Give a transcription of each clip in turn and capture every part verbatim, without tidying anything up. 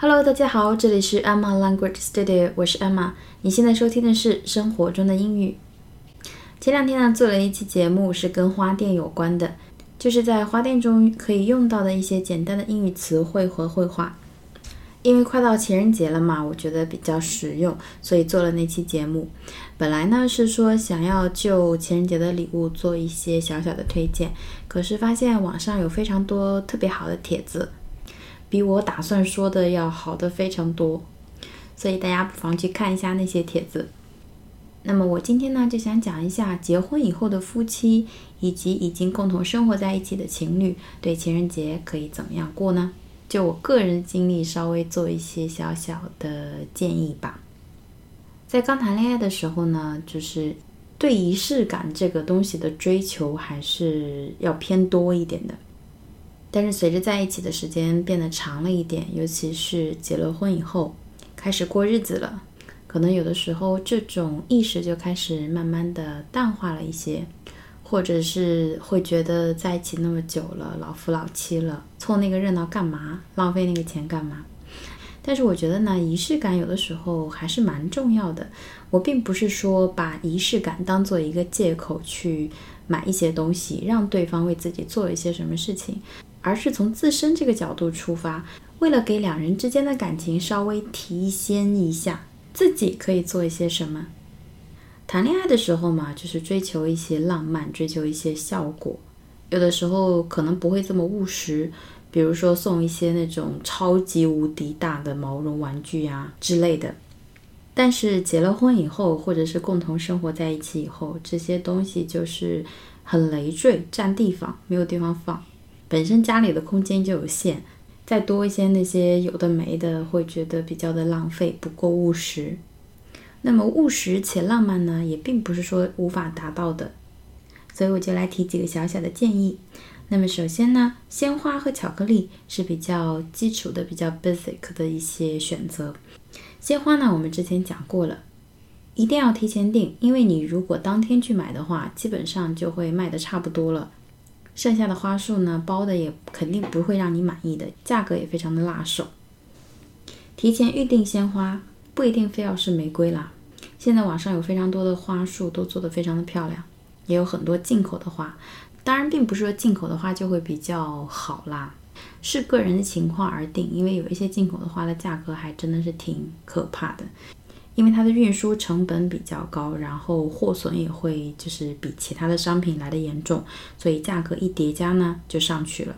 Hello， 大家好，这里是 Emma Language Studio， 我是 Emma。你现在收听的是生活中的英语。前两天呢，做了一期节目，是跟花店有关的，就是在花店中可以用到的一些简单的英语词汇和绘画。因为快到情人节了嘛，我觉得比较实用，所以做了那期节目。本来呢是说想要就情人节的礼物做一些小小的推荐，可是发现网上有非常多特别好的帖子。比我打算说的要好的非常多，所以大家不妨去看一下那些帖子。那么我今天呢，就想讲一下结婚以后的夫妻以及已经共同生活在一起的情侣对情人节可以怎么样过呢？就我个人经历稍微做一些小小的建议吧。在刚谈恋爱的时候呢，就是对仪式感这个东西的追求还是要偏多一点的，但是随着在一起的时间变得长了一点，尤其是结了婚以后开始过日子了，可能有的时候这种意识就开始慢慢的淡化了一些，或者是会觉得在一起那么久了，老夫老妻了，凑那个热闹干嘛，浪费那个钱干嘛。但是我觉得呢，仪式感有的时候还是蛮重要的。我并不是说把仪式感当做一个借口去买一些东西，让对方为自己做一些什么事情，而是从自身这个角度出发，为了给两人之间的感情稍微提鲜一下，自己可以做一些什么。谈恋爱的时候嘛，就是追求一些浪漫，追求一些效果，有的时候可能不会这么务实，比如说送一些那种超级无敌大的毛绒玩具啊之类的。但是结了婚以后，或者是共同生活在一起以后，这些东西就是很累赘，占地方，没有地方放，本身家里的空间就有限，再多一些那些有的没的，会觉得比较的浪费，不够务实。那么务实且浪漫呢，也并不是说无法达到的，所以我就来提几个小小的建议。那么首先呢，鲜花和巧克力是比较基础的，比较 basic 的一些选择。鲜花呢，我们之前讲过了，一定要提前订，因为你如果当天去买的话，基本上就会卖的差不多了，剩下的花束呢，包的也肯定不会让你满意的，价格也非常的辣手。提前预定鲜花，不一定非要是玫瑰啦，现在网上有非常多的花束都做得非常的漂亮，也有很多进口的花，当然并不是说进口的花就会比较好啦，是个人的情况而定，因为有一些进口的花的价格还真的是挺可怕的，因为它的运输成本比较高，然后货损也会就是比其他的商品来的严重，所以价格一叠加呢就上去了。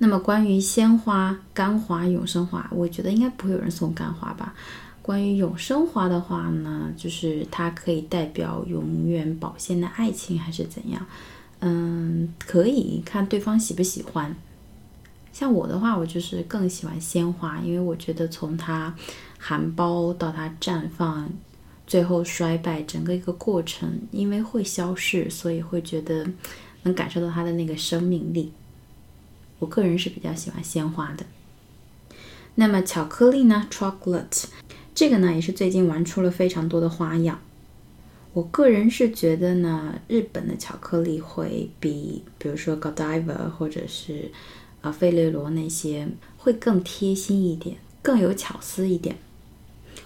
那么关于鲜花、干花、永生花，我觉得应该不会有人送干花吧。关于永生花的话呢，就是它可以代表永远保鲜的爱情还是怎样，嗯，可以看对方喜不喜欢。像我的话，我就是更喜欢鲜花，因为我觉得从它含苞到它绽放最后衰败整个一个过程，因为会消逝，所以会觉得能感受到它的那个生命力，我个人是比较喜欢鲜花的。那么巧克力呢， chocolate 这个呢也是最近玩出了非常多的花样。我个人是觉得呢，日本的巧克力会比比如说 Godiva 或者是啊，费列罗那些会更贴心一点，更有巧思一点。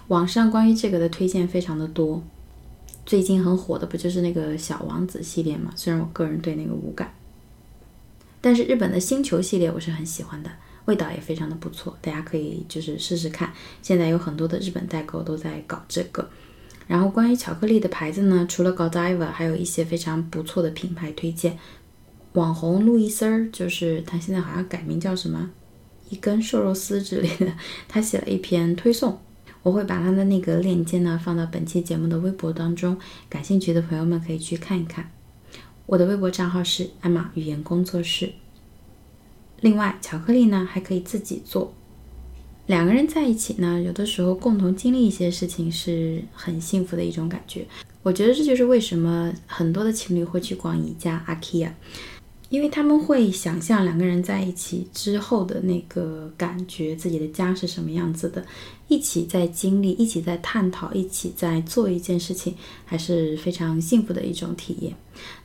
网上关于这个的推荐非常的多，最近很火的不就是那个小王子系列嘛？虽然我个人对那个无感，但是日本的星球系列我是很喜欢的，味道也非常的不错，大家可以就是试试看。现在有很多的日本代购都在搞这个。然后关于巧克力的牌子呢，除了 Godiva 还有一些非常不错的品牌推荐。网红路易斯，就是他现在好像改名叫什么一根瘦肉丝之类的，他写了一篇推送，我会把他的那个链接呢放到本期节目的微博当中，感兴趣的朋友们可以去看一看。我的微博账号是艾玛语言工作室。另外巧克力呢还可以自己做，两个人在一起呢，有的时候共同经历一些事情是很幸福的一种感觉。我觉得这就是为什么很多的情侣会去逛宜家 IKEA，因为他们会想象两个人在一起之后的那个感觉，自己的家是什么样子的，一起在经历，一起在探讨，一起在做一件事情，还是非常幸福的一种体验。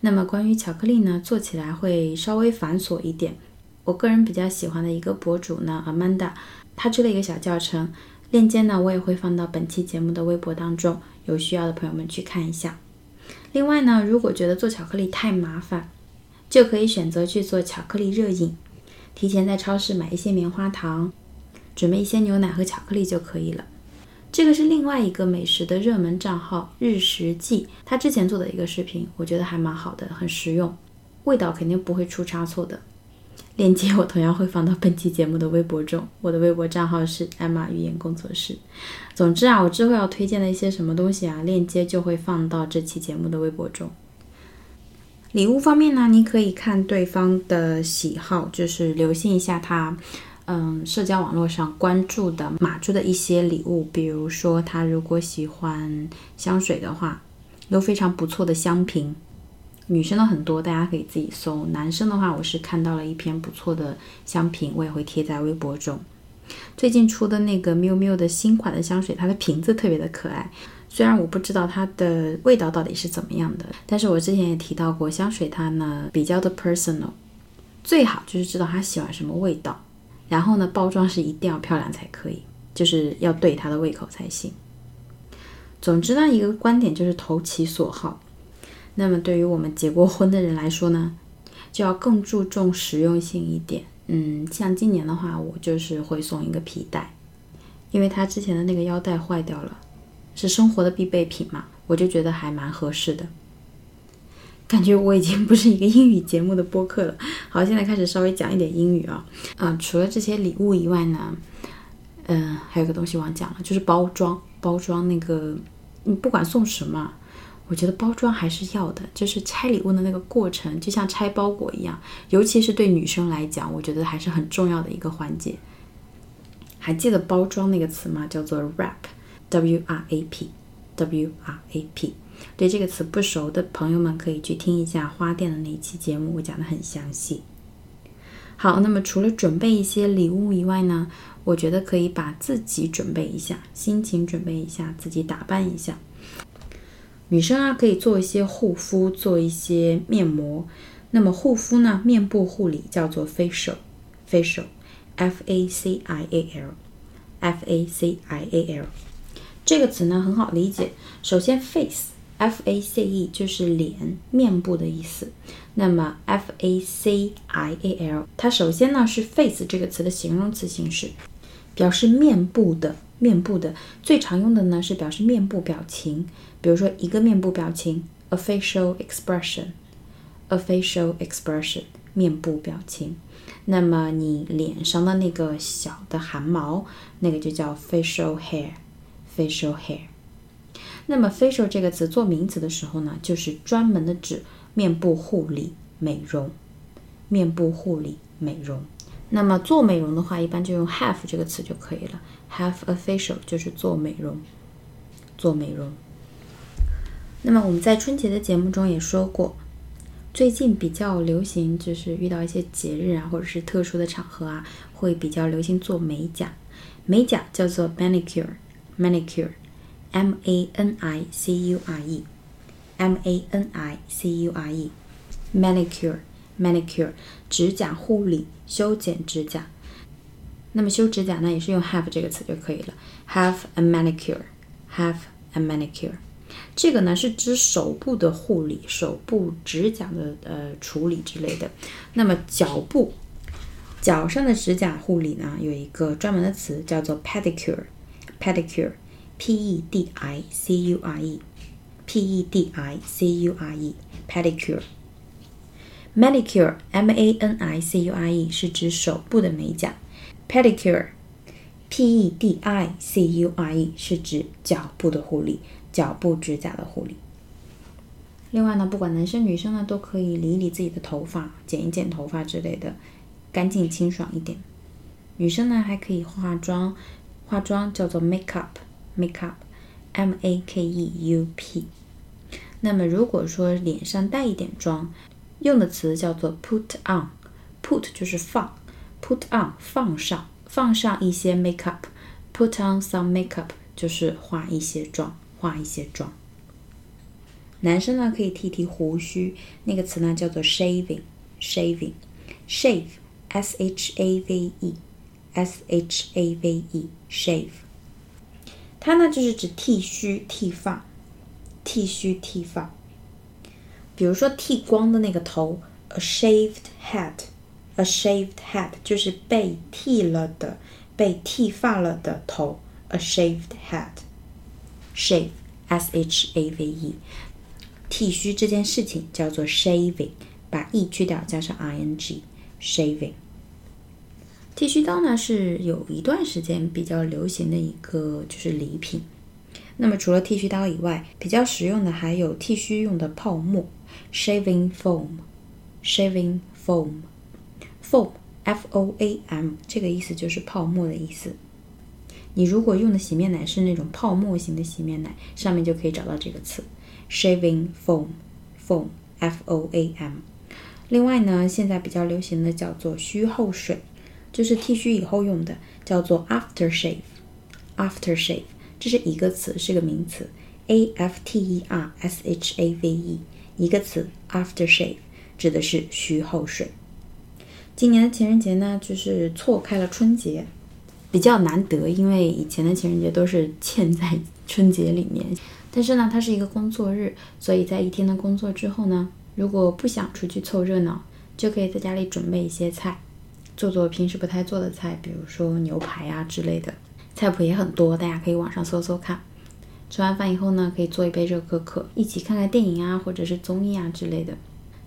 那么关于巧克力呢，做起来会稍微繁琐一点，我个人比较喜欢的一个博主呢 Amanda， 她出了一个小教程，链接呢我也会放到本期节目的微博当中，有需要的朋友们去看一下。另外呢，如果觉得做巧克力太麻烦，就可以选择去做巧克力热饮，提前在超市买一些棉花糖，准备一些牛奶和巧克力就可以了。这个是另外一个美食的热门账号日食记，他之前做的一个视频，我觉得还蛮好的，很实用，味道肯定不会出差错的。链接我同样会放到本期节目的微博中，我的微博账号是 Emma 语言工作室。总之啊，我之后要推荐的一些什么东西啊，链接就会放到这期节目的微博中。礼物方面呢，你可以看对方的喜好，就是留心一下他嗯，社交网络上关注的码住的一些礼物，比如说他如果喜欢香水的话，有非常不错的香瓶，女生的很多，大家可以自己搜。男生的话，我是看到了一篇不错的香瓶，我也会贴在微博中。最近出的那个 mewm 的新款的香水，它的瓶子特别的可爱，虽然我不知道它的味道到底是怎么样的，但是我之前也提到过，香水它呢比较的 personal， 最好就是知道他喜欢什么味道，然后呢包装是一定要漂亮才可以，就是要对他的胃口才行。总之呢，一个观点就是投其所好。那么对于我们结过婚的人来说呢，就要更注重实用性一点。嗯，像今年的话，我就是会送一个皮带，因为他之前的那个腰带坏掉了，是生活的必备品嘛，我就觉得还蛮合适的。感觉我已经不是一个英语节目的播客了。好，现在开始稍微讲一点英语啊。嗯、呃，除了这些礼物以外呢，嗯、呃，还有个东西忘讲了，就是包装。包装那个，你不管送什么，我觉得包装还是要的。就是拆礼物的那个过程，就像拆包裹一样，尤其是对女生来讲，我觉得还是很重要的一个环节。还记得包装那个词吗？叫做 wrap，W R A P，W R A P。对这个词不熟的朋友们，可以去听一下花店的那一期节目，我讲得很详细。好，那么除了准备一些礼物以外呢，我觉得可以把自己准备一下，心情准备一下，自己打扮一下。女生啊，可以做一些护肤，做一些面膜。那么护肤呢，面部护理叫做 facial， facial， F A C I A L， F A C I A L。 这个词呢很好理解，首先 face。F A C E 就是脸面部的意思，那么 F A C I A L 它首先呢是 face 这个词的形容词形式，表示面部的。面部的最常用的呢是表示面部表情，比如说一个面部表情 a facial expression a facial expression 面部表情。那么你脸上的那个小的汗毛，那个就叫 facial hair facial hair。那么 facial 这个词做名词的时候呢，就是专门的指面部护理美容，面部护理美容。那么做美容的话，一般就用 have 这个词就可以了， have a facial 就是做美容，做美容。那么我们在春节的节目中也说过，最近比较流行，就是遇到一些节日啊，或者是特殊的场合啊，会比较流行做美甲，美甲叫做 manicure manicure。M A N I C U R E M A N I C U R E Manicure Manicure 指甲护理，修剪指甲。那么修指甲呢，也是用 have 这个词就可以了， Have a manicure Have a manicure 这个呢是指手部的护理，手部指甲的、呃、处理之类的。那么脚部，脚上的指甲护理呢，有一个专门的词叫做 pedicure Pedicure P E D I C U R E P E D I C U R E Pedicure Manicure M A N I C U R E 是指手部的美甲， Pedicure P E D I C U R E 是指脚部的护理，脚部指甲的护理。另外呢，不管男生女生呢，都可以理一理自己的头发，剪一剪头发之类的，干净清爽一点。女生呢还可以化妆，化妆叫做 makeup makeup M A K E U P。 那么如果说脸上带一点妆，用的词叫做 put on put 就是放 put on 放上，放上一些 makeup put on some makeup 就是画一些妆，画一些妆。男生呢可以剃剃胡须，那个词呢叫做 shaving shaving shave S H A V E S H A V E shave。 它呢就是指剃须剃发，剃须剃发。比如说剃光的那个头 ，a shaved head。A shaved head 就是被剃了的、被剃发了的头。A shaved head, shave, S H A V E， 剃须这件事情叫做 shaving， 把 e 去掉加上 ing, shaving。剃须刀呢是有一段时间比较流行的一个就是礼品。那么除了剃须刀以外，比较实用的还有剃须用的泡沫 ，shaving foam, shaving foam。Foam, F O A M， 这个意思就是泡沫的意思。你如果用的洗面奶是那种泡沫型的洗面奶，上面就可以找到这个词 shaving foam, foam, F O A M。 另外呢，现在比较流行的叫做须后水，就是剃须以后用的，叫做 after shave, after shave， 这是一个词，是个名词 A F T E R S H A V E， 一个词 after shave 指的是须后水。今年的情人节呢，就是错开了春节，比较难得，因为以前的情人节都是嵌在春节里面。但是呢，它是一个工作日，所以在一天的工作之后呢，如果不想出去凑热闹，就可以在家里准备一些菜，做做平时不太做的菜，比如说牛排啊之类的。菜谱也很多，大家可以网上搜搜看。吃完饭以后呢，可以做一杯热可可，一起看看电影啊，或者是综艺啊之类的。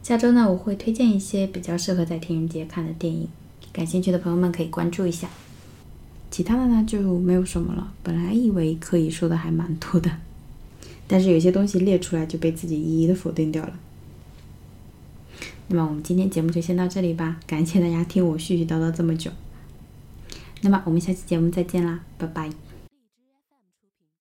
下周呢，我会推荐一些比较适合在情人节看的电影，感兴趣的朋友们可以关注一下。其他的呢就没有什么了，本来以为可以说的还蛮多的，但是有些东西列出来就被自己一一的否定掉了。那么我们今天节目就先到这里吧，感谢大家听我絮絮叨叨这么久。那么我们下期节目再见啦，拜拜。